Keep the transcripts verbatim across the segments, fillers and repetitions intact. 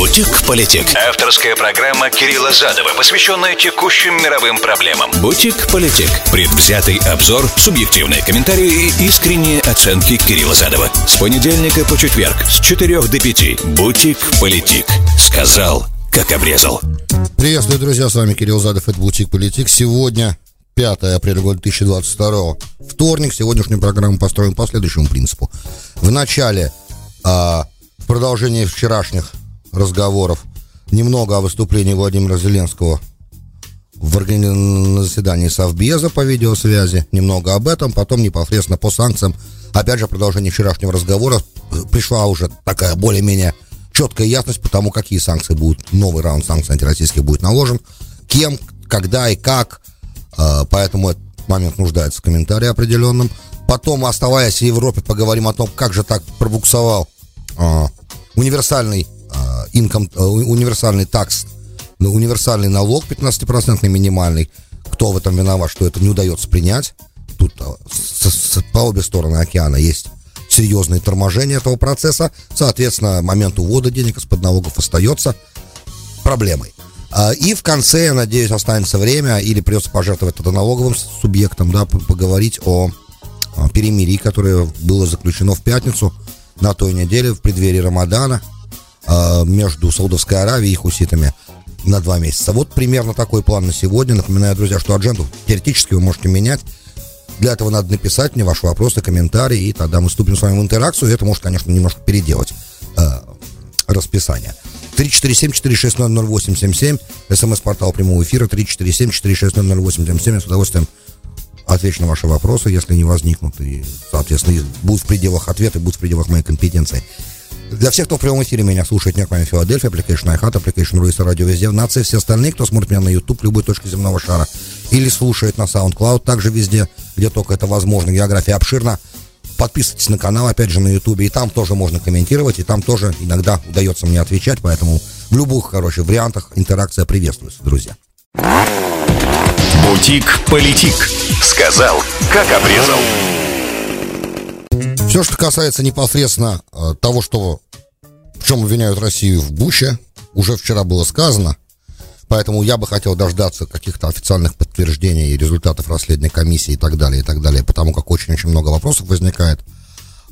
«Бутик-политик». Авторская программа Кирилла Задова, посвященная текущим мировым проблемам. «Бутик-политик». Предвзятый обзор, субъективные комментарии и искренние оценки Кирилла Задова. С понедельника по четверг с четырёх до пяти. «Бутик-политик». Сказал, как обрезал. Приветствую, друзья, с вами Кирилл Задов, это «Бутик-политик». Сегодня пятое апреля года две тысячи двадцать второго. Вторник. Сегодняшнюю программу построим по следующему принципу. В начале, а, продолжение вчерашних разговоров, немного о выступлении Владимира Зеленского в организованном заседании Совбеза по видеосвязи, немного об этом, потом непосредственно по санкциям. Опять же, продолжение вчерашнего разговора, пришла уже такая более-менее четкая ясность по тому, какие санкции будут, новый раунд санкций антироссийских будет наложен, кем, когда и как. Поэтому этот момент нуждается в комментарии определенном. Потом, оставаясь в Европе, поговорим о том, как же так пробуксовал э, универсальный э, инком, э, универсальный такс, универсальный налог пятнадцать процентов минимальный. Кто в этом виноват, что это не удается принять. Тут э, с, с, по обе стороны океана есть серьезные торможения этого процесса. Соответственно, момент увода денег из-под налогов остается проблемой. И в конце, я надеюсь, останется время, или придется пожертвовать это налоговым субъектом, да, поговорить о перемирии, которое было заключено в пятницу на той неделе в преддверии Рамадана между Саудовской Аравией и Хуситами на два месяца. Вот примерно такой план на сегодня. Напоминаю, друзья, что адженду теоретически вы можете менять. Для этого надо написать мне ваши вопросы, комментарии, и тогда мы вступим с вами в интеракцию. Это может, конечно, немножко переделать расписание. три четыре семь четыре шесть ноль ноль восемь семь семь, смс-портал прямого эфира три четыре семь четыре шесть ноль ноль восемь семь семь. Я с удовольствием отвечу на ваши вопросы, если они возникнут, и, соответственно, будут в пределах ответа, будут в пределах моей компетенции. Для всех, кто в прямом эфире меня слушает, не к вами Филадельфия, Application iHat, Application Ruiz, радио везде в нации, все остальные, кто смотрит меня на YouTube, любой точке земного шара, или слушает на SoundCloud, также везде, где только это возможно, география обширна. Подписывайтесь на канал, опять же, на Ютубе, и там тоже можно комментировать, и там тоже иногда удается мне отвечать, поэтому в любых, короче, вариантах интеракция приветствуется, друзья. Бутик-политик. Сказал, как обрезал. Все, что касается непосредственно того, что, в чем обвиняют Россию в Буче, уже вчера было сказано, поэтому я бы хотел дождаться каких-то официальных подтверждений и результатов расследования комиссии и так далее, и так далее, потому как очень-очень много вопросов возникает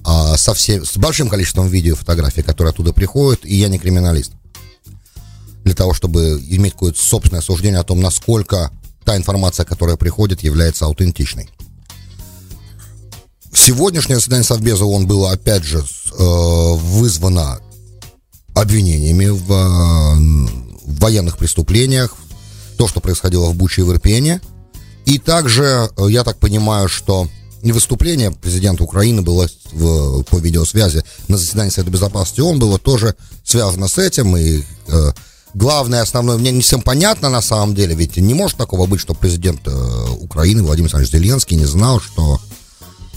а, со всем, с большим количеством видео и фотографий, которые оттуда приходят, и я не криминалист. Для того, чтобы иметь какое-то собственное суждение о том, насколько та информация, которая приходит, является аутентичной. Сегодняшнее заседание Совбеза ООН было, опять же, вызвано обвинениями в... в военных преступлениях, то, что происходило в Буче и в Ирпене. И также, я так понимаю, что и выступление президента Украины было в, по видеосвязи на заседании Совета Безопасности ООН было тоже связано с этим. И э, главное, основное, мне не всем понятно на самом деле, ведь не может такого быть, что президент э, Украины Владимир Александрович Зеленский не знал, что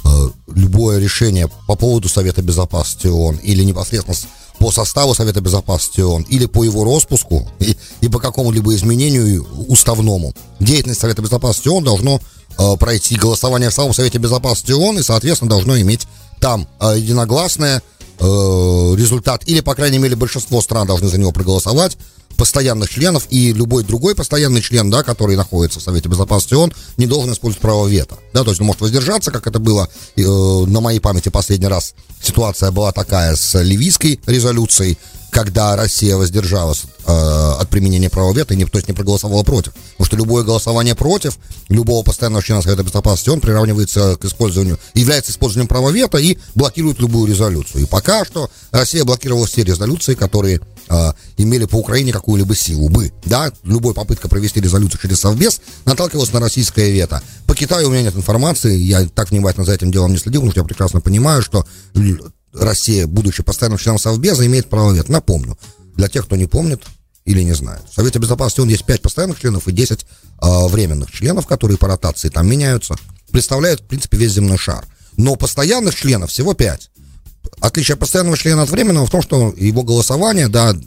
э, любое решение по поводу Совета Безопасности ООН или непосредственно по составу Совета Безопасности ООН или по его распуску и, и по какому-либо изменению уставному деятельность Совета Безопасности ООН должно э, пройти голосование в самом Совете Безопасности ООН и, соответственно, должно иметь там э, единогласный э, результат, или, по крайней мере, большинство стран должны за него проголосовать, постоянных членов, и любой другой постоянный член, да, который находится в Совете Безопасности ООН, не должен использовать право вето. Да, то есть он может воздержаться, как это было э, на моей памяти последний раз. Ситуация была такая с ливийской резолюцией, когда Россия воздержалась э, от применения права вето, и не, то есть не проголосовала против. Потому что любое голосование против любого постоянного члена Совета Безопасности ООН приравнивается к использованию, является использованием права вето и блокирует любую резолюцию. И пока что Россия блокировала все резолюции, которые э, имели по Украине какую-либо силу бы. Да, любая попытка провести резолюцию через Совбез наталкивалась на российское вето. По Китаю у меня нет информации, я так внимательно за этим делом не следил, потому что я прекрасно понимаю, что Россия, будучи постоянным членом Совбеза, имеет право вето. Напомню, для тех, кто не помнит или не знает, в Совете Безопасности ООН есть пять постоянных членов и десять э, временных членов, которые по ротации там меняются, представляют, в принципе, весь земной шар. Но постоянных членов всего пять. Отличие постоянного члена от временного в том, что его голосование, да, э,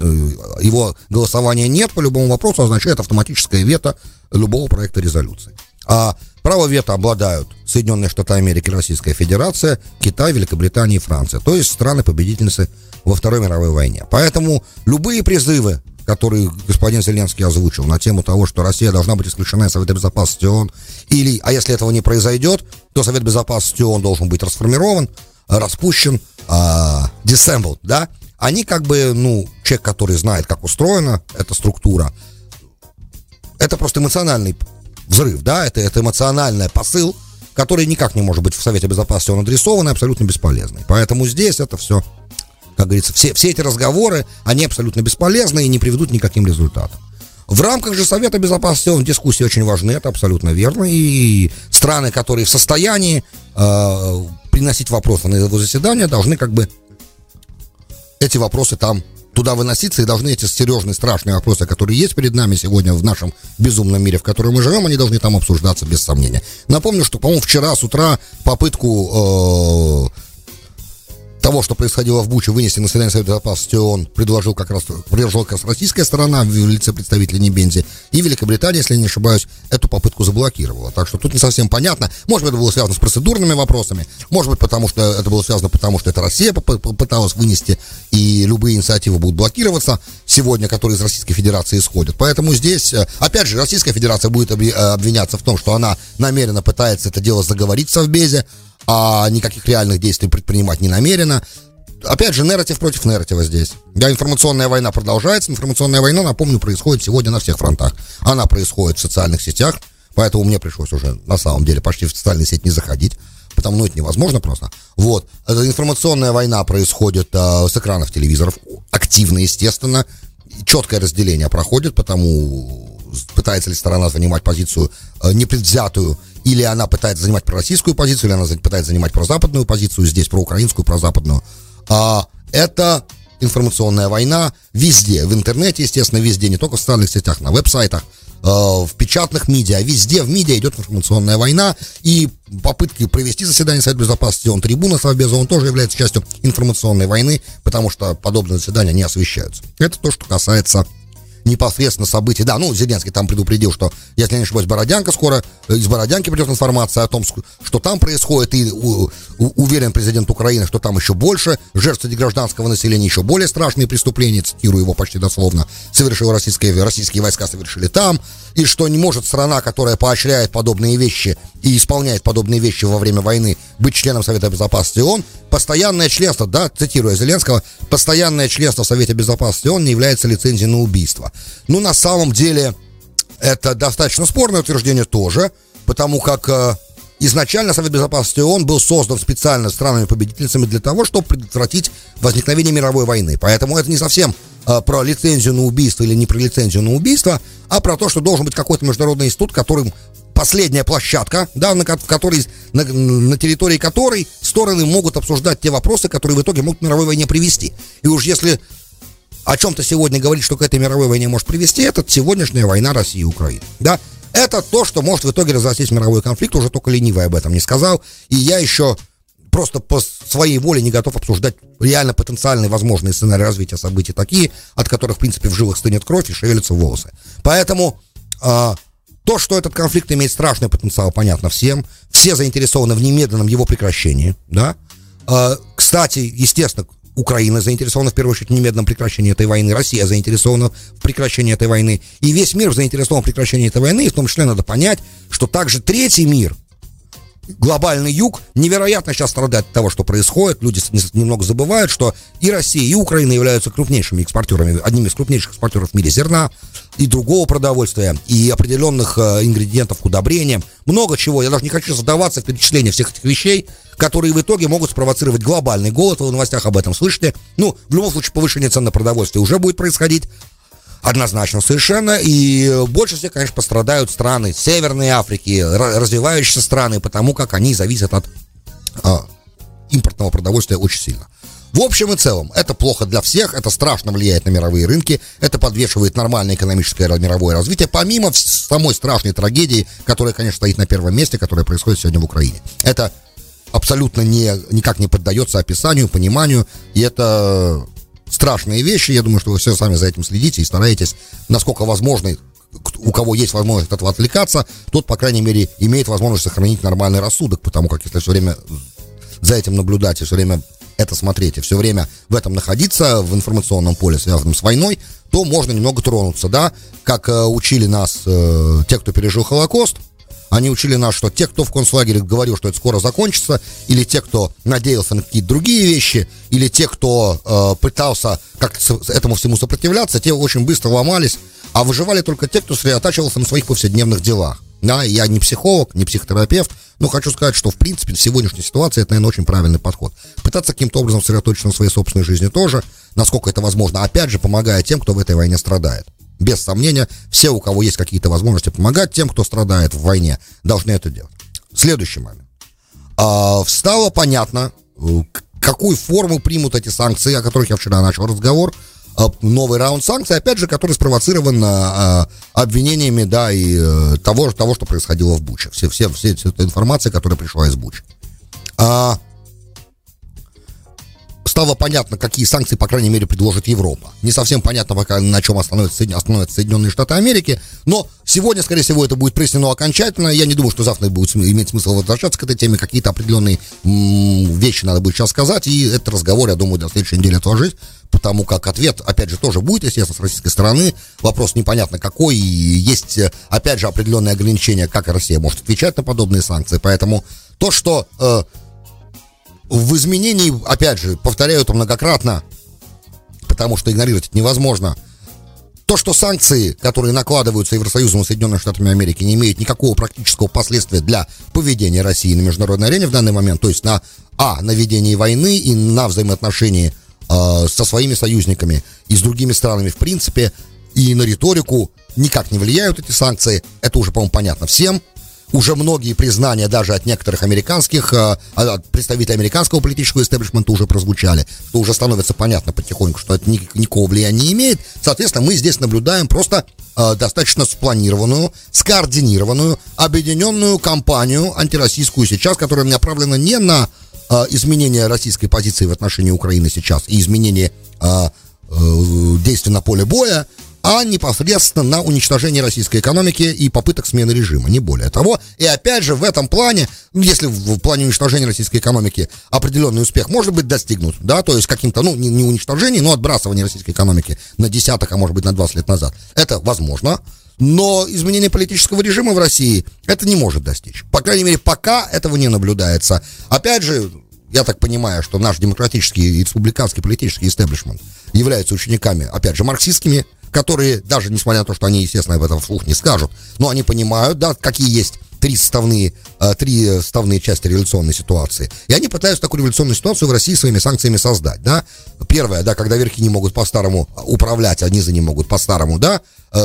его голосования нет по любому вопросу, означает автоматическое вето любого проекта резолюции. А право вето обладают Соединенные Штаты Америки, Российская Федерация, Китай, Великобритания и Франция. То есть страны-победительницы во Второй мировой войне. Поэтому любые призывы, которые господин Зеленский озвучил на тему того, что Россия должна быть исключена из Совета Безопасности ООН, или, а если этого не произойдет, то Совет Безопасности ООН должен быть расформирован, распущен, а, disassembled, да? Они как бы, ну, человек, который знает, как устроена эта структура, это просто эмоциональный взрыв, да, это, это эмоциональный посыл, который никак не может быть в Совете Безопасности, он адресован и абсолютно бесполезный. Поэтому здесь это все, как говорится, все, все эти разговоры, они абсолютно бесполезны и не приведут к никаким результатам. В рамках же Совета Безопасности дискуссии очень важны, это абсолютно верно, и страны, которые в состоянии э, приносить вопросы на его заседание, должны как бы эти вопросы там туда выноситься, и должны эти серьезные, страшные вопросы, которые есть перед нами сегодня в нашем безумном мире, в котором мы живем, они должны там обсуждаться без сомнения. Напомню, что, по-моему, вчера с утра попытку э, того, что происходило в Буче, вынести на заседание Совета Безопасности ООН, предложил как раз, предложил как раз российская сторона в лице представителя Небензи, и Великобритания, если я не ошибаюсь, эту попытку заблокировала. Так что тут не совсем понятно. Может быть, это было связано с процедурными вопросами, может быть, потому что это было связано, потому что это Россия попыталась вынести, и любые инициативы будут блокироваться сегодня, которые из Российской Федерации исходят. Поэтому здесь, опять же, Российская Федерация будет обвиняться в том, что она намеренно пытается это дело заговорить в Совбезе, а никаких реальных действий предпринимать не намерена. Опять же, нарратив против нарратива здесь. Да, информационная война продолжается. Информационная война, напомню, происходит сегодня на всех фронтах. Она происходит в социальных сетях, поэтому мне пришлось уже, на самом деле, почти в социальные сети не заходить, потому ну, это невозможно просто. Вот. Информационная война происходит э, с экранов телевизоров, активно, естественно. Четкое разделение проходит, потому пытается ли сторона занимать позицию э, непредвзятую, или она пытается занимать пророссийскую позицию, или она пытается занимать прозападную позицию, здесь проукраинскую, прозападную. А, это информационная война везде, в интернете, естественно, везде, не только в социальных сетях, на веб-сайтах, в печатных медиа, везде в медиа идет информационная война, и попытки провести заседание Совета Безопасности, он трибуна Совбеза, он тоже является частью информационной войны, потому что подобные заседания не освещаются. Это то, что касается непосредственно событий. Да, ну, Зеленский там предупредил, что, если я не ошибаюсь, Бородянка скоро, из Бородянки придет информация о том, что там происходит, и у, у, уверен президент Украины, что там еще больше жертв среди гражданского населения, еще более страшные преступления, цитирую его почти дословно, совершил российские, российские войска совершили там, и что не может страна, которая поощряет подобные вещи и исполняет подобные вещи во время войны, быть членом Совета Безопасности ООН. Постоянное членство, да, цитируя Зеленского, постоянное членство в Совете Безопасности ООН не является лицензией на убийство. Ну, на самом деле, это достаточно спорное утверждение тоже, потому как э, изначально Совет Безопасности ООН был создан специально странами-победительницами для того, чтобы предотвратить возникновение мировой войны. Поэтому это не совсем э, про лицензию на убийство или не про лицензию на убийство, а про то, что должен быть какой-то международный институт, которым последняя площадка, да, на, в которой, на, на территории которой стороны могут обсуждать те вопросы, которые в итоге могут к мировой войне привести. И уж если о чем-то сегодня говорить, что к этой мировой войне может привести, это сегодняшняя война России и Украины, да, это то, что может в итоге разрастись мировой конфликт, уже только ленивый об этом не сказал, и я еще просто по своей воле не готов обсуждать реально потенциальные возможные сценарии развития событий такие, от которых, в принципе, в жилах стынет кровь и шевелятся волосы, поэтому... А, То, что этот конфликт имеет страшный потенциал, понятно всем. Все заинтересованы в немедленном его прекращении, да. Э, кстати, естественно, Украина заинтересована в первую очередь в немедленном прекращении этой войны. Россия заинтересована в прекращении этой войны. И весь мир заинтересован в прекращении этой войны. И в том числе надо понять, что также третий мир, глобальный юг, невероятно сейчас страдает от того, что происходит. Люди немного забывают, что и Россия, и Украина являются крупнейшими экспортерами, одними из крупнейших экспортеров в мире зерна, и другого продовольствия, и определенных э, ингредиентов к удобрениям, много чего. Я даже не хочу задаваться в перечислении всех этих вещей, которые в итоге могут спровоцировать глобальный голод. Вы в новостях об этом слышите. Ну, в любом случае, повышение цен на продовольствие уже будет происходить. Однозначно, совершенно. И больше всех, конечно, пострадают страны Северной Африки, развивающиеся страны, потому как они зависят от э, импортного продовольствия очень сильно. В общем и целом, это плохо для всех, это страшно влияет на мировые рынки, это подвешивает нормальное экономическое мировое развитие, помимо самой страшной трагедии, которая, конечно, стоит на первом месте, которая происходит сегодня в Украине. Это абсолютно не, никак не поддается описанию, пониманию, и это страшные вещи, я думаю, что вы все сами за этим следите и стараетесь, насколько возможно, у кого есть возможность от этого отвлекаться, тот, по крайней мере, имеет возможность сохранить нормальный рассудок, потому как если все время за этим наблюдать и все время это смотреть, и все время в этом находиться, в информационном поле, связанном с войной, то можно немного тронуться, да, как э, учили нас э, те, кто пережил Холокост. Они учили нас, что те, кто в концлагере говорил, что это скоро закончится, или те, кто надеялся на какие-то другие вещи, или те, кто э, пытался как-то этому всему сопротивляться, те очень быстро ломались, а выживали только те, кто сосредотачивался на своих повседневных делах. Да, я не психолог, не психотерапевт, но хочу сказать, что в принципе в сегодняшней ситуации это, наверное, очень правильный подход. Пытаться каким-то образом сосредоточиться на своей собственной жизни тоже, насколько это возможно, опять же, помогая тем, кто в этой войне страдает. Без сомнения, все, у кого есть какие-то возможности помогать тем, кто страдает в войне, должны это делать. Следующий момент. Стало понятно, какую форму примут эти санкции, о которых я вчера начал разговор. Новый раунд санкций, опять же, который спровоцирован обвинениями, да, и того, того, что происходило в Буче. Все, все, все эта информация, которая пришла из Бучи. Стало понятно, какие санкции, по крайней мере, предложит Европа. Не совсем понятно пока, на чем остановятся, остановятся Соединенные Штаты Америки, но сегодня, скорее всего, это будет прояснено окончательно. Я не думаю, что завтра будет иметь смысл возвращаться к этой теме. Какие-то определенные м- вещи надо будет сейчас сказать, и этот разговор, я думаю, до следующей недели отложить, потому как ответ, опять же, тоже будет, естественно, с российской стороны. Вопрос непонятно какой, и есть, опять же, определенные ограничения, как Россия может отвечать на подобные санкции. Поэтому то, что... Э- В изменении, опять же, повторяю это многократно, потому что игнорировать это невозможно. То, что санкции, которые накладываются Евросоюзом и Соединенными Штатами Америки, не имеют никакого практического последствия для поведения России на международной арене в данный момент, то есть на, а, на ведении войны и на взаимоотношении э, со своими союзниками и с другими странами в принципе, и на риторику никак не влияют эти санкции, это уже, по-моему, понятно всем. Уже многие признания даже от некоторых американских, от представителей американского политического истеблишмента уже прозвучали, то уже становится понятно потихоньку, что это никакого влияния не имеет. Соответственно, мы здесь наблюдаем просто достаточно спланированную, скоординированную, объединенную кампанию антироссийскую сейчас, которая направлена не на изменение российской позиции в отношении Украины сейчас и изменение действий на поле боя, а непосредственно на уничтожение российской экономики и попыток смены режима, не более того. И опять же, в этом плане, если в плане уничтожения российской экономики определенный успех может быть достигнут, да, то есть каким-то, ну, не, не уничтожение, но отбрасывание российской экономики на десяток, а может быть на двадцать лет назад, это возможно, но изменение политического режима в России это не может достичь. По крайней мере, пока этого не наблюдается. Опять же, я так понимаю, что наш демократический и республиканский политический истеблишмент являются учениками, опять же, марксистскими, которые, даже несмотря на то, что они, естественно, об этом вслух не скажут, но они понимают, да, какие есть три составные, три составные части революционной ситуации. И они пытаются такую революционную ситуацию в России своими санкциями создать, да. Первое, да, когда верхи не могут по-старому управлять, а низы не могут по-старому, да,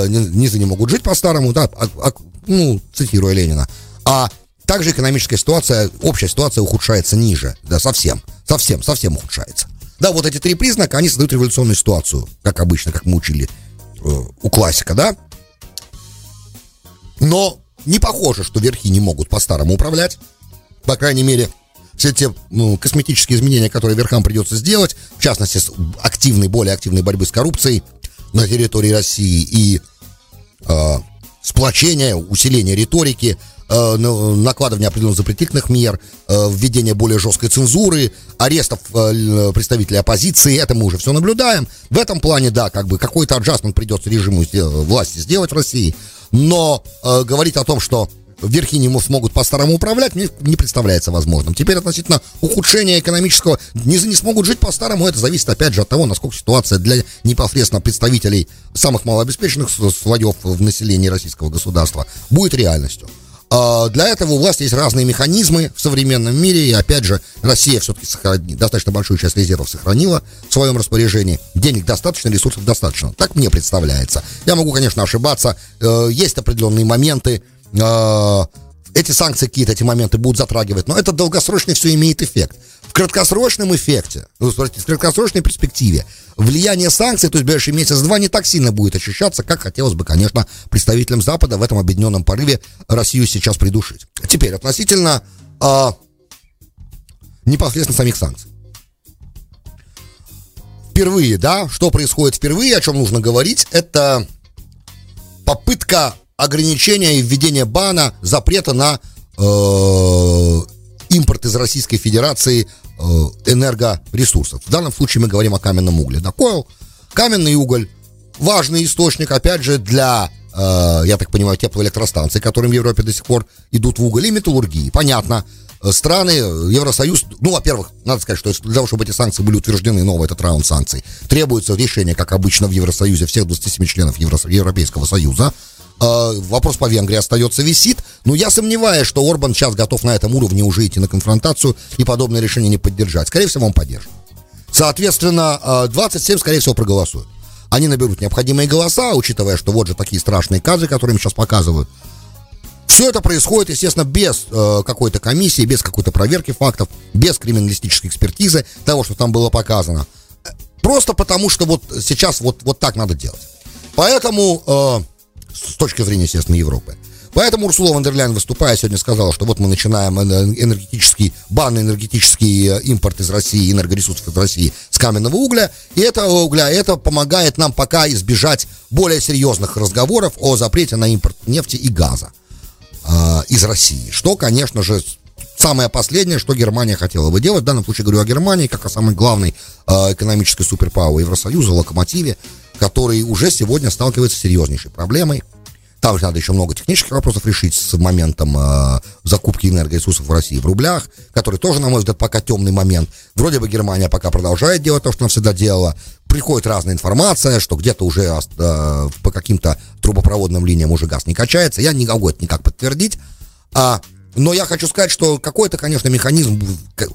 низы не могут жить по-старому, да, а, а, ну, цитируя Ленина. А также экономическая ситуация, общая ситуация ухудшается ниже, да, совсем, совсем, совсем ухудшается. Да, вот эти три признака, они создают революционную ситуацию, как обычно, как мы учили у классика, да? Но не похоже, что верхи не могут по-старому управлять. По крайней мере, все те ну, косметические изменения, которые верхам придется сделать, в частности, с активной, более активной борьбы с коррупцией на территории России и э, сплочение, усиление риторики, э, накладывание определенных запретительных мер, э, введение более жесткой цензуры, арестов э, представителей оппозиции, это мы уже все наблюдаем. В этом плане, да, как бы какой-то аджастмент придется режиму власти сделать в России, но э, говорить о том, что верхи не смогут по-старому управлять, мне не представляется возможным. Теперь относительно ухудшения экономического, низы не смогут жить по-старому, это зависит опять же от того, насколько ситуация для непосредственно представителей самых малообеспеченных слоев в населении российского государства будет реальностью. Для этого у власти есть разные механизмы в современном мире, и опять же, Россия все-таки сохрани, достаточно большую часть резервов сохранила в своем распоряжении, денег достаточно, ресурсов достаточно, так мне представляется. Я могу, конечно, ошибаться, есть определенные моменты, эти санкции какие-то, эти моменты будут затрагивать, но это долгосрочный все имеет эффект. В краткосрочном эффекте, ну, смотрите, в краткосрочной перспективе влияние санкций, то есть в ближайшие месяц-два, не так сильно будет ощущаться, как хотелось бы, конечно, представителям Запада в этом объединенном порыве Россию сейчас придушить. Теперь относительно а, непосредственно самих санкций. Впервые, да, что происходит впервые, о чем нужно говорить, это попытка ограничения и введения бана, запрета на э, импорт из Российской Федерации э, энергоресурсов. В данном случае мы говорим о каменном угле. Да, койл, каменный уголь, важный источник, опять же, для, э, я так понимаю, теплоэлектростанций, которые в Европе до сих пор идут в уголь, и металлургии. Понятно, страны, Евросоюз, ну, во-первых, надо сказать, что для того, чтобы эти санкции были утверждены, новый этот раунд санкций, требуется решение, как обычно в Евросоюзе, всех двадцати семи членов Евро- Европейского Союза. Э, вопрос по Венгрии остается, висит, но я сомневаюсь, что Орбан сейчас готов на этом уровне уже идти на конфронтацию и подобное решение не поддержать. Скорее всего, он поддержит. Соответственно, двадцать семь, скорее всего, проголосуют. Они наберут необходимые голоса, учитывая, что вот же такие страшные кадры, которые им сейчас показывают. Все это происходит, естественно, без э, какой-то комиссии, без какой-то проверки фактов, без криминалистической экспертизы того, что там было показано. Просто потому, что вот сейчас вот, вот так надо делать. Поэтому, э, с точки зрения, естественно, Европы. Поэтому Урсула фон дер Ляйен, выступая, сегодня сказала, что вот мы начинаем энергетический бан на энергетический импорт из России, энергоресурсов из России с каменного угля. И это, угля, это помогает нам пока избежать более серьезных разговоров о запрете на импорт нефти и газа э, из России. Что, конечно же, самое последнее, что Германия хотела бы делать. В данном случае говорю о Германии, как о самой главной э, экономической суперпауэр Евросоюза, локомотиве, который уже сегодня сталкивается с серьезнейшей проблемой. Там же надо еще много технических вопросов решить с моментом э, закупки энергоресурсов в России в рублях, который тоже, на мой взгляд, пока темный момент. Вроде бы Германия пока продолжает делать то, что она всегда делала. Приходит разная информация, что где-то уже э, по каким-то трубопроводным линиям уже газ не качается. Я не могу это никак подтвердить. А, но я хочу сказать, что какой-то, конечно, механизм,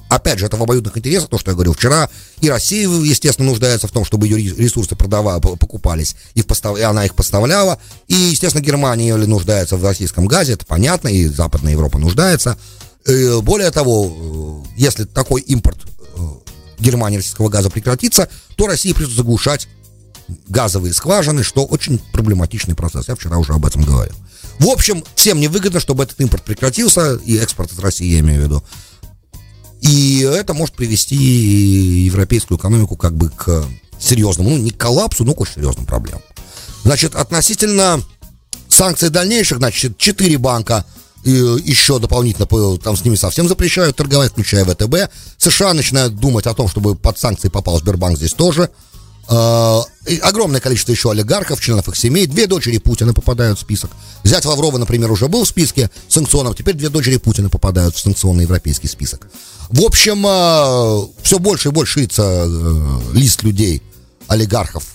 опять же, это в обоюдных интересах, то, что я говорил вчера. И Россия, естественно, нуждается в том, чтобы ее ресурсы продавали, покупались, и, в постав... и она их поставляла. И, естественно, Германия нуждается в российском газе, это понятно, и Западная Европа нуждается. И более того, если такой импорт Германии российского газа прекратится, то России придется заглушать газовые скважины, что очень проблематичный процесс. Я вчера уже об этом говорил. В общем, всем невыгодно, чтобы этот импорт прекратился, и экспорт из России, я имею в виду. И это может привести европейскую экономику как бы к серьезному, ну, не к коллапсу, но к очень серьезным проблемам. Значит, относительно санкций дальнейших, значит, четыре банка еще дополнительно, там с ними совсем запрещают торговать, включая ВТБ. США начинают думать о том, чтобы под санкции попал Сбербанк здесь тоже. И огромное количество еще олигархов, членов их семей. Две дочери Путина попадают в список. Зять Лаврова, например, уже был в списке санкционов. Теперь две дочери Путина попадают в санкционный европейский список. В общем, все больше и больше ширится лист людей, олигархов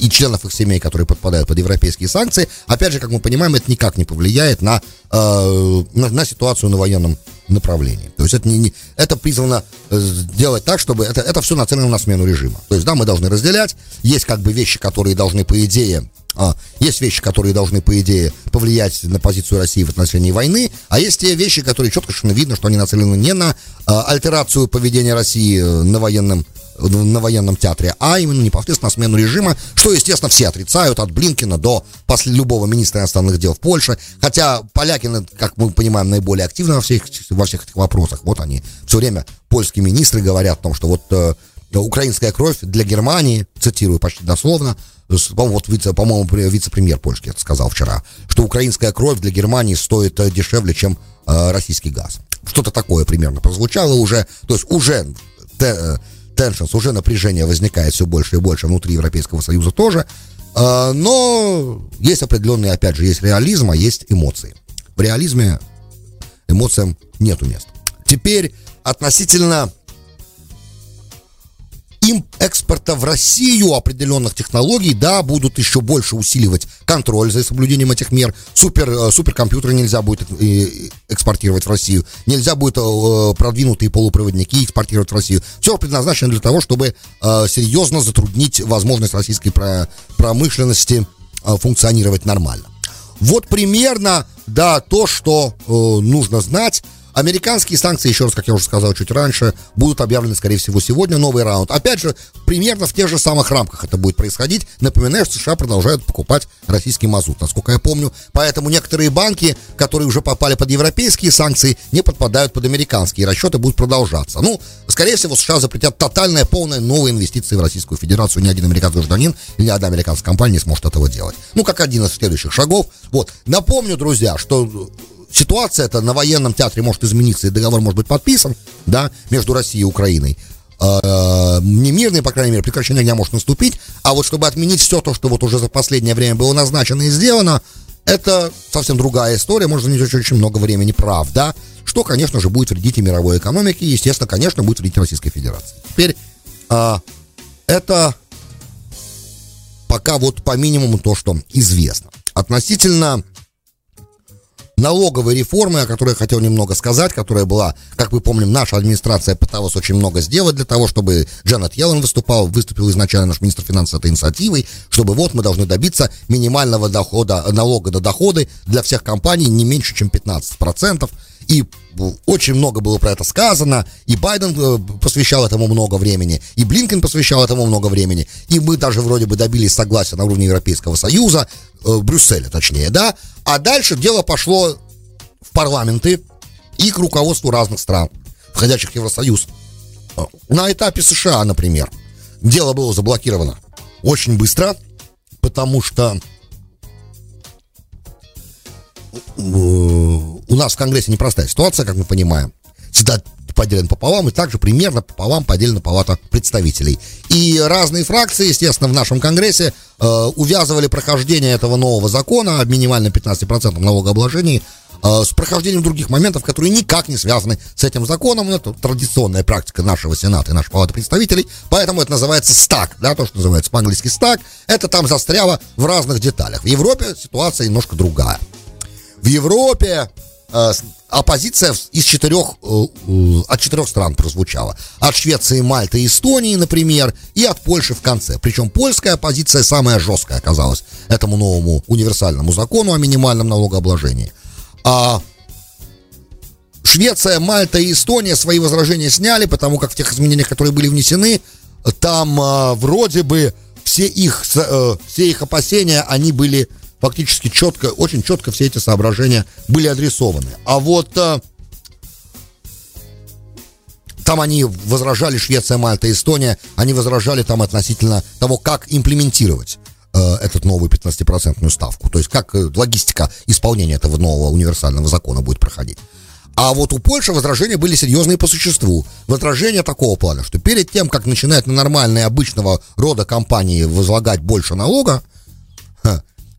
и членов их семей, которые подпадают под европейские санкции. Опять же, как мы понимаем, это никак не повлияет на, на, на ситуацию на военном направлении. То есть это, не, не, это призвано сделать так, чтобы это, это все нацелено на смену режима. То есть, да, мы должны разделять. Есть как бы вещи, которые должны, по идее, а, есть вещи, которые должны, по идее, повлиять на позицию России в отношении войны, а есть те вещи, которые четко видно, что они нацелены не на а, альтерацию поведения России на военном на военном театре, а именно непосредственно смену режима, что, естественно, все отрицают, от Блинкена до после любого министра иностранных дел в Польше, хотя поляки, как мы понимаем, наиболее активны во всех, во всех этих вопросах. Вот они все время, польские министры, говорят о том, что вот э, украинская кровь для Германии, цитирую почти дословно, вот вице, по-моему, вице-премьер польский это сказал вчера, что украинская кровь для Германии стоит дешевле, чем э, российский газ. Что-то такое примерно прозвучало уже, то есть уже... Те, Теншенс, уже напряжение возникает все больше и больше внутри Европейского Союза тоже, но есть определенные, опять же, есть реализм, а есть эмоции. В реализме эмоциям нету места. Теперь относительно им экспорта в Россию определенных технологий, да, будут еще больше усиливать контроль за соблюдением этих мер. Супер, суперкомпьютеры нельзя будет экспортировать в Россию, нельзя будет продвинутые полупроводники экспортировать в Россию. Все предназначено для того, чтобы серьезно затруднить возможность российской промышленности функционировать нормально. Вот примерно, да, то, что нужно знать. Американские санкции, еще раз, как я уже сказал чуть раньше, будут объявлены, скорее всего, сегодня, новый раунд. Опять же, примерно в тех же самых рамках это будет происходить. Напоминаю, что США продолжают покупать российский мазут, насколько я помню. Поэтому некоторые банки, которые уже попали под европейские санкции, не подпадают под американские. Расчеты будут продолжаться. Ну, скорее всего, США запретят тотальное, полное новые инвестиции в Российскую Федерацию. Ни один американский гражданин, ни одна американская компания не сможет этого делать. Ну, как один из следующих шагов. Вот. Напомню, друзья, что... Ситуация-то на военном театре может измениться, и договор может быть подписан, да, между Россией и Украиной. Не мирный, по крайней мере, прекращение огня может наступить, а вот чтобы отменить все то, что вот уже за последнее время было назначено и сделано, это совсем другая история, может занять очень-очень много времени, правда, что, конечно же, будет вредить и мировой экономике, и, естественно, конечно, будет вредить Российской Федерации. Теперь а, это пока вот по минимуму то, что известно. Относительно... налоговой реформы, о которой я хотел немного сказать, которая была, как мы помним, наша администрация пыталась очень много сделать для того, чтобы Джанет Йеллен выступал, выступил изначально наш министр финансов этой инициативой, чтобы вот мы должны добиться минимального дохода, налога на доходы для всех компаний не меньше, чем пятнадцать процентов. И очень много было про это сказано, и Байден посвящал этому много времени, и Блинкен посвящал этому много времени, и мы даже вроде бы добились согласия на уровне Европейского Союза, Брюсселя точнее, да, а дальше дело пошло в парламенты и к руководству разных стран, входящих в Евросоюз. На этапе США, например, дело было заблокировано очень быстро, потому что у нас в Конгрессе непростая ситуация, как мы понимаем. Сидат поделен пополам, и также примерно пополам поделена Палата представителей. И разные фракции, естественно, в нашем Конгрессе э, увязывали прохождение этого нового закона о минимальном пятнадцати процентах налогообложении э, с прохождением других моментов, которые никак не связаны с этим законом. Это традиционная практика нашего Сената и нашей Палаты представителей, поэтому это называется стак, да, то, что называется по-английски стак. Это там застряло в разных деталях. В Европе ситуация немножко другая. В Европе э, оппозиция из четырех, э, от четырех стран прозвучала. От Швеции, Мальты и Эстонии, например, и от Польши в конце. Причем польская оппозиция самая жесткая оказалась этому новому универсальному закону о минимальном налогообложении. А Швеция, Мальта и Эстония свои возражения сняли, потому как в тех изменениях, которые были внесены, там э, вроде бы все их, э, все их опасения, они были... Фактически четко, очень четко все эти соображения были адресованы. А вот а, там они возражали, Швеция, Мальта, Эстония, они возражали там относительно того, как имплементировать э, этот новую пятнадцатипроцентную ставку. То есть как э, логистика исполнения этого нового универсального закона будет проходить. А вот у Польши возражения были серьезные по существу. Возражения такого плана, что перед тем, как начинать на нормальные обычного рода компании возлагать больше налога,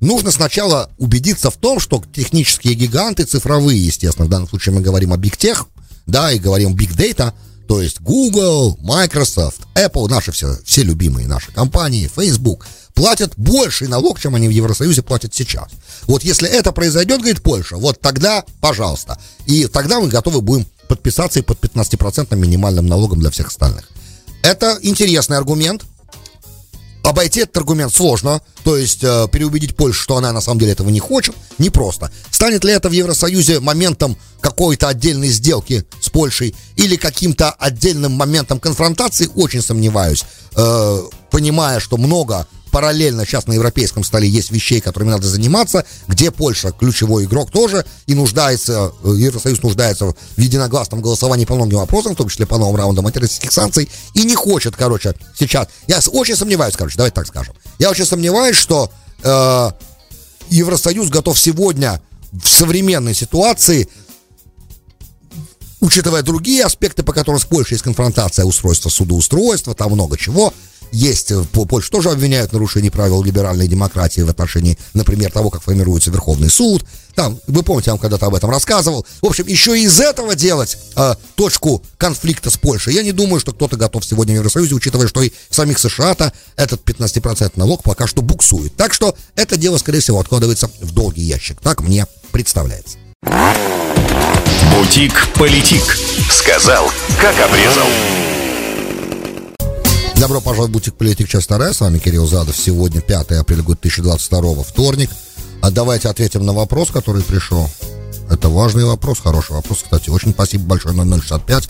нужно сначала убедиться в том, что технические гиганты, цифровые, естественно, в данном случае мы говорим о Big Tech, да, и говорим Big Data, то есть Google, Microsoft, Apple, наши все, все любимые наши компании, Facebook, платят больший налог, чем они в Евросоюзе платят сейчас. Вот если это произойдет, говорит Польша, вот тогда, пожалуйста, и тогда мы готовы будем подписаться и под пятнадцатипроцентным минимальным налогом для всех остальных. Это интересный аргумент. Обойти этот аргумент сложно, то есть э, переубедить Польшу, что она на самом деле этого не хочет, непросто. Станет ли это в Евросоюзе моментом какой-то отдельной сделки с Польшей или каким-то отдельным моментом конфронтации, очень сомневаюсь, э, понимая, что много параллельно сейчас на европейском столе есть вещей, которыми надо заниматься, где Польша ключевой игрок тоже, и нуждается, э, Евросоюз нуждается в единогласном голосовании по многим вопросам, в том числе по новым раундам антироссийских санкций, и не хочет, короче, сейчас. Я очень сомневаюсь, короче, давайте так скажем. Я очень сомневаюсь, что э, Евросоюз готов сегодня в современной ситуации, учитывая другие аспекты, по которым с Польшей есть конфронтация, устройство судоустройства, там много чего есть. Польшу тоже обвиняют в нарушении правил либеральной демократии в отношении, например, того, как формируется Верховный суд. Там, вы помните, я вам когда-то об этом рассказывал. В общем, еще и из этого делать э, точку конфликта с Польшей. Я не думаю, что кто-то готов сегодня в Евросоюзе, учитывая, что и самих США-то этот пятнадцатипроцентный налог пока что буксует. Так что это дело, скорее всего, откладывается в долгий ящик. Так мне представляется. Бутик-политик. Сказал, как обрезал. Добро пожаловать в Бутик-политик, часть вторая. С вами Кирилл Задов. Сегодня пятое апреля, год две тысячи двадцать второго, вторник. А давайте ответим на вопрос, который пришел. Это важный вопрос, хороший вопрос, кстати. Очень спасибо большое на ноль шестьдесят пять.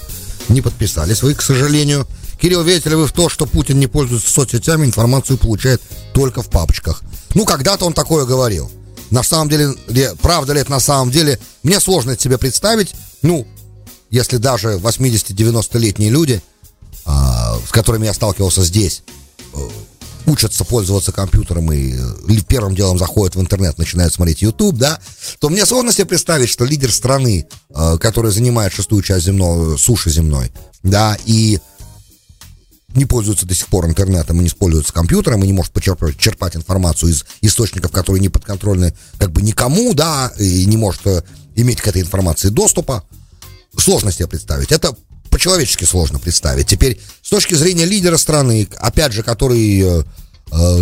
Не подписались вы, к сожалению. Кирилл, верите ли вы в то, что Путин не пользуется соцсетями, информацию получает только в папочках? Ну, когда-то он такое говорил. На самом деле, правда ли это на самом деле, мне сложно это себе представить. Ну, если даже восьмидесяти-девяностолетние люди, с которыми я сталкивался здесь, учатся пользоваться компьютером и первым делом заходят в интернет, начинают смотреть YouTube, да, то мне сложно себе представить, что лидер страны, который занимает шестую часть земного, суши земной, да, и не пользуется до сих пор интернетом и не используется компьютером, и не может почерпать, черпать информацию из источников, которые не подконтрольны как бы никому, да, и не может иметь к этой информации доступа, сложно себе представить. Это по-человечески сложно представить. Теперь, с точки зрения лидера страны, опять же, который э,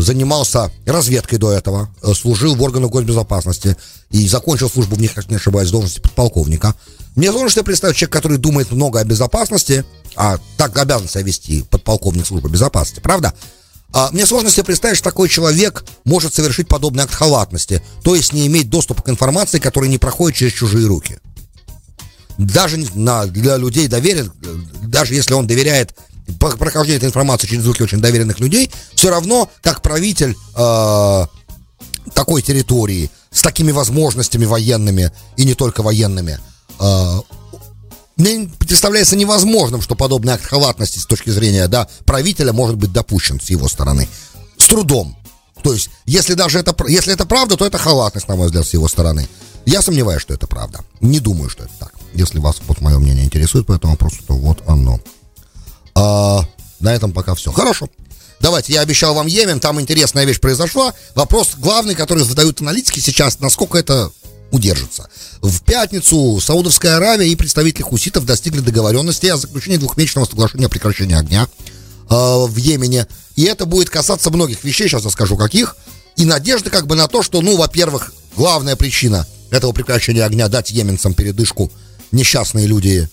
занимался разведкой до этого, э, служил в органах госбезопасности и закончил службу в них, как не ошибаюсь, в должности подполковника. Мне сложно себе представить человека, который думает много о безопасности, а так обязан себя вести подполковник службы безопасности, правда? А мне сложно себе представить, что такой человек может совершить подобный акт халатности, то есть не иметь доступа к информации, которая не проходит через чужие руки. Даже на, для людей доверен, даже если он доверяет прохождение этой информации через руки очень доверенных людей, все равно, как правитель э, такой территории, с такими возможностями военными и не только военными, э, мне представляется невозможным, что подобный акт халатности с точки зрения, да, правителя может быть допущен с его стороны. С трудом. То есть, если даже это, если это правда, то это халатность, на мой взгляд, с его стороны. Я сомневаюсь, что это правда. Не думаю, что это так. Если вас вот мое мнение интересует по этому вопросу, то вот оно. А, на этом пока все. Хорошо. Давайте, я обещал вам Йемен, там интересная вещь произошла. Вопрос главный, который задают аналитики сейчас, насколько это удержится. В пятницу Саудовская Аравия и представители хуситов достигли договоренности о заключении двухмесячного соглашения о прекращении огня а, в Йемене. И это будет касаться многих вещей, сейчас я скажу каких. И надежда как бы на то, что, ну, во-первых, главная причина этого прекращения огня — дать йеменцам передышку. Несчастные люди,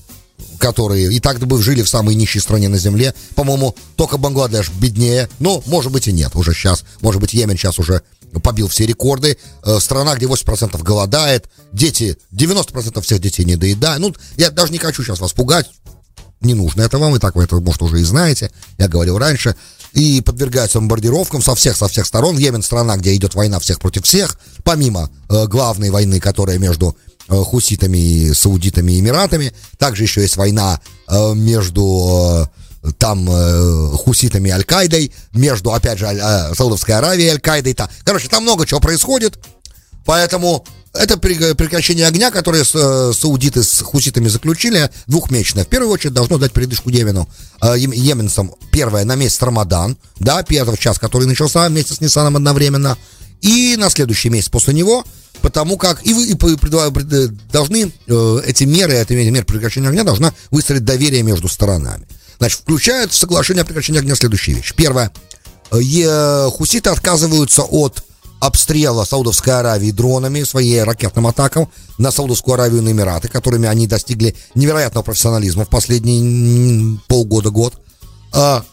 которые и так бы жили в самой нищей стране на земле. По-моему, только Бангладеш беднее. Но, может быть, и нет уже сейчас. Может быть, Йемен сейчас уже побил все рекорды. Страна, где восемьдесят процентов голодает. Дети, девяносто процентов всех детей не доедают. Ну, я даже не хочу сейчас вас пугать. Не нужно это вам. И так вы это, может, уже и знаете. Я говорил раньше. И подвергаются бомбардировкам со всех, со всех сторон. Йемен — страна, где идет война всех против всех. Помимо э, главной войны, которая между э, хуситами, саудитами и эмиратами. Также еще есть война э, между э, там э, хуситами и Аль-Каидой. Между, опять же, э, Саудовской Аравией и Аль-Каидой. Там. Короче, там много чего происходит. Поэтому это прекращение огня, которое саудиты с хуситами заключили, двухмесячное, в первую очередь должно дать передышку Йемену, э, йеменцам. Первое, на месяц Рамадан, да, первый час, который начался вместе с Ниссаном одновременно, и на следующий месяц после него, потому как и вы и, и, должны э, эти меры, эти меры прекращения огня должна выстроить доверие между сторонами. Значит, включают в соглашение о прекращении огня следующие вещи. Первое, э, хуситы отказываются от обстрела Саудовской Аравии дронами, своей ракетным атакам на Саудовскую Аравию и на Эмираты, которыми они достигли невероятного профессионализма в последние полгода-год.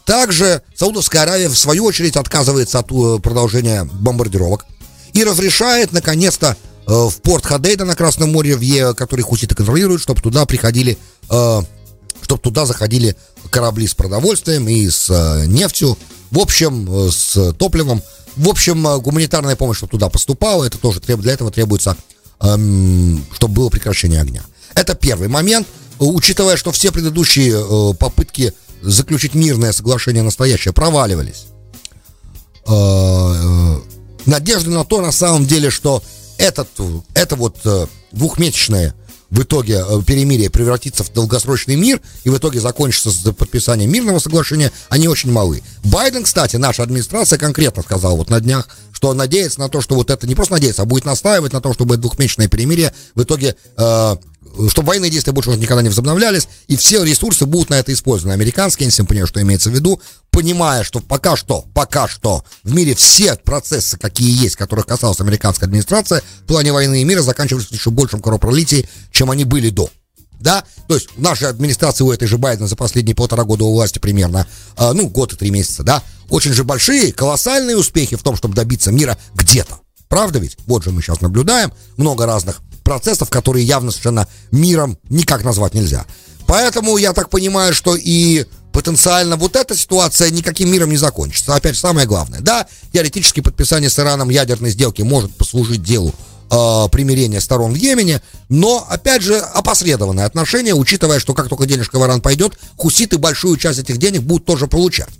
Также Саудовская Аравия, в свою очередь, отказывается от продолжения бомбардировок и разрешает, наконец-то, в порт Ходейда на Красном море, который хуситы контролируют, чтобы туда приходили, чтобы туда заходили корабли с продовольствием и с нефтью, в общем, с топливом. В общем, гуманитарная помощь, чтобы туда поступала, это тоже треб... для этого требуется, эм, чтобы было прекращение огня. Это первый момент. Учитывая, что все предыдущие э, попытки заключить мирное соглашение настоящее проваливались, э, надежда на то, на самом деле, что этот, это вот э, двухмесячное в итоге перемирие превратится в долгосрочный мир и в итоге закончится с подписанием мирного соглашения, они очень малы. Байден, кстати, наша администрация конкретно сказала вот на днях, что надеется на то, что вот это не просто надеется, а будет настаивать на том, чтобы это двухмесячное перемирие в итоге, э, чтобы военные действия больше уже никогда не возобновлялись, и все ресурсы будут на это использованы. Американские, я не всем понимаю, что имеется в виду, понимая, что пока что, пока что в мире все процессы, какие есть, которых касалась американская администрация, в плане войны и мира заканчивались еще большим кровопролитием, чем они были до. Да? То есть наша администрация у этой же Байдена за последние полтора года у власти примерно, э, ну, год и три месяца, да, очень же большие, колоссальные успехи в том, чтобы добиться мира где-то. Правда ведь? Вот же мы сейчас наблюдаем много разных процессов, которые явно совершенно миром никак назвать нельзя. Поэтому я так понимаю, что и потенциально вот эта ситуация никаким миром не закончится. Опять же, самое главное. Да, теоретически подписание с Ираном ядерной сделки может послужить делу э, примирения сторон в Йемене, но, опять же, опосредованное отношение, учитывая, что как только денежка в Иран пойдет, хуситы большую часть этих денег будут тоже получать.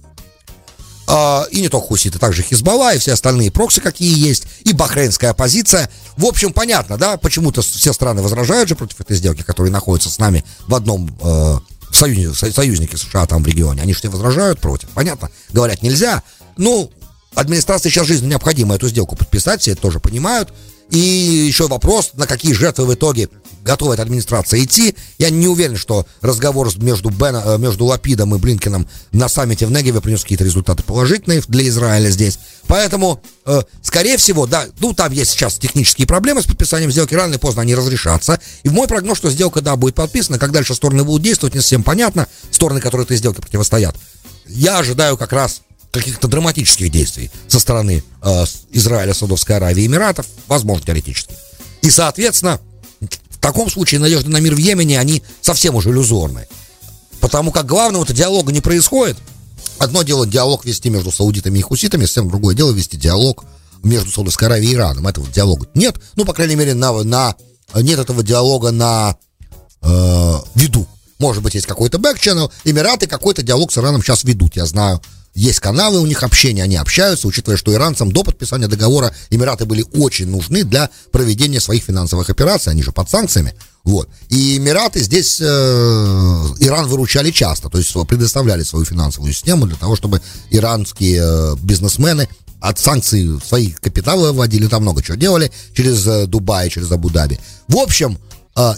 Э, и не только хуситы, также Хизбалла и все остальные прокси, какие есть, и бахрейнская оппозиция. В общем, понятно, да, почему-то все страны возражают же против этой сделки, которые находятся с нами в одном... Э, Союзники, союзники США там в регионе, они же все возражают против, понятно, говорят нельзя. Ну, администрации сейчас жизненно необходимо эту сделку подписать, все это тоже понимают. И еще вопрос, на какие жертвы в итоге готова эта администрация идти. Я не уверен, что разговор между, Бен, между Лапидом и Блинкеном на саммите в Негеве принес какие-то результаты положительные для Израиля здесь. Поэтому, э, скорее всего, да, ну там есть сейчас технические проблемы с подписанием сделки, рано или поздно они разрешатся. И мой прогноз, что сделка, да, будет подписана. Как дальше стороны будут действовать, не совсем понятно. Стороны, которые этой сделке противостоят. Я ожидаю как раз каких-то драматических действий со стороны э, Израиля, Саудовской Аравии, Эмиратов, возможно, теоретически. И, соответственно, в таком случае надежды на мир в Йемене, они совсем уже иллюзорны. Потому как главного-то диалога не происходит. Одно дело диалог вести между саудитами и хуситами, совсем другое дело вести диалог между Саудовской Аравией и Ираном. Этого диалога нет, ну, по крайней мере, на, на, нет этого диалога на э, виду. Может быть, есть какой-то бэк-ченнел, Эмираты какой-то диалог с Ираном сейчас ведут, я знаю. Есть каналы у них общения, они общаются, учитывая, что иранцам до подписания договора Эмираты были очень нужны для проведения своих финансовых операций, они же под санкциями, вот. И Эмираты здесь, э, Иран выручали часто, то есть предоставляли свою финансовую систему для того, чтобы иранские э, бизнесмены от санкций свои капиталы вводили, там много чего делали, через э, Дубай, через Абу-Даби. В общем,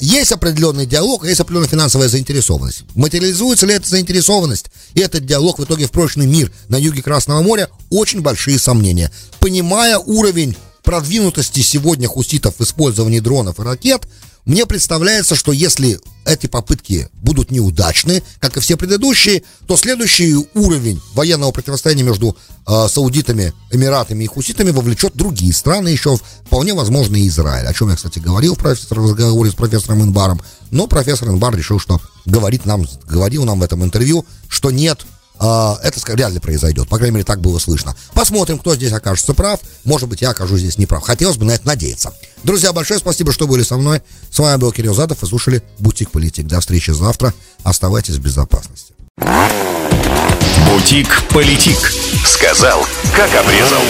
есть определенный диалог, есть определенная финансовая заинтересованность. Материализуется ли эта заинтересованность и этот диалог в итоге в прочный мир на юге Красного моря? Очень большие сомнения. Понимая уровень продвинутости сегодня хуситов в использовании дронов и ракет, мне представляется, что если эти попытки будут неудачны, как и все предыдущие, то следующий уровень военного противостояния между э, саудитами, эмиратами и хуситами вовлечет другие страны, еще вполне возможно и Израиль. О чем я, кстати, говорил в, профессор, в разговоре с профессором Инбаром, но профессор Инбар решил, что говорит нам, говорил нам в этом интервью, что нет, э, это вряд ли произойдет, по крайней мере, так было слышно. Посмотрим, кто здесь окажется прав, может быть, я окажусь здесь неправ. Хотелось бы на это надеяться. Друзья, большое спасибо, что были со мной. С вами был Кирилл Задов и слушали «Бутик Политик». До встречи завтра. Оставайтесь в безопасности. «Бутик Политик». Сказал, как обрезал.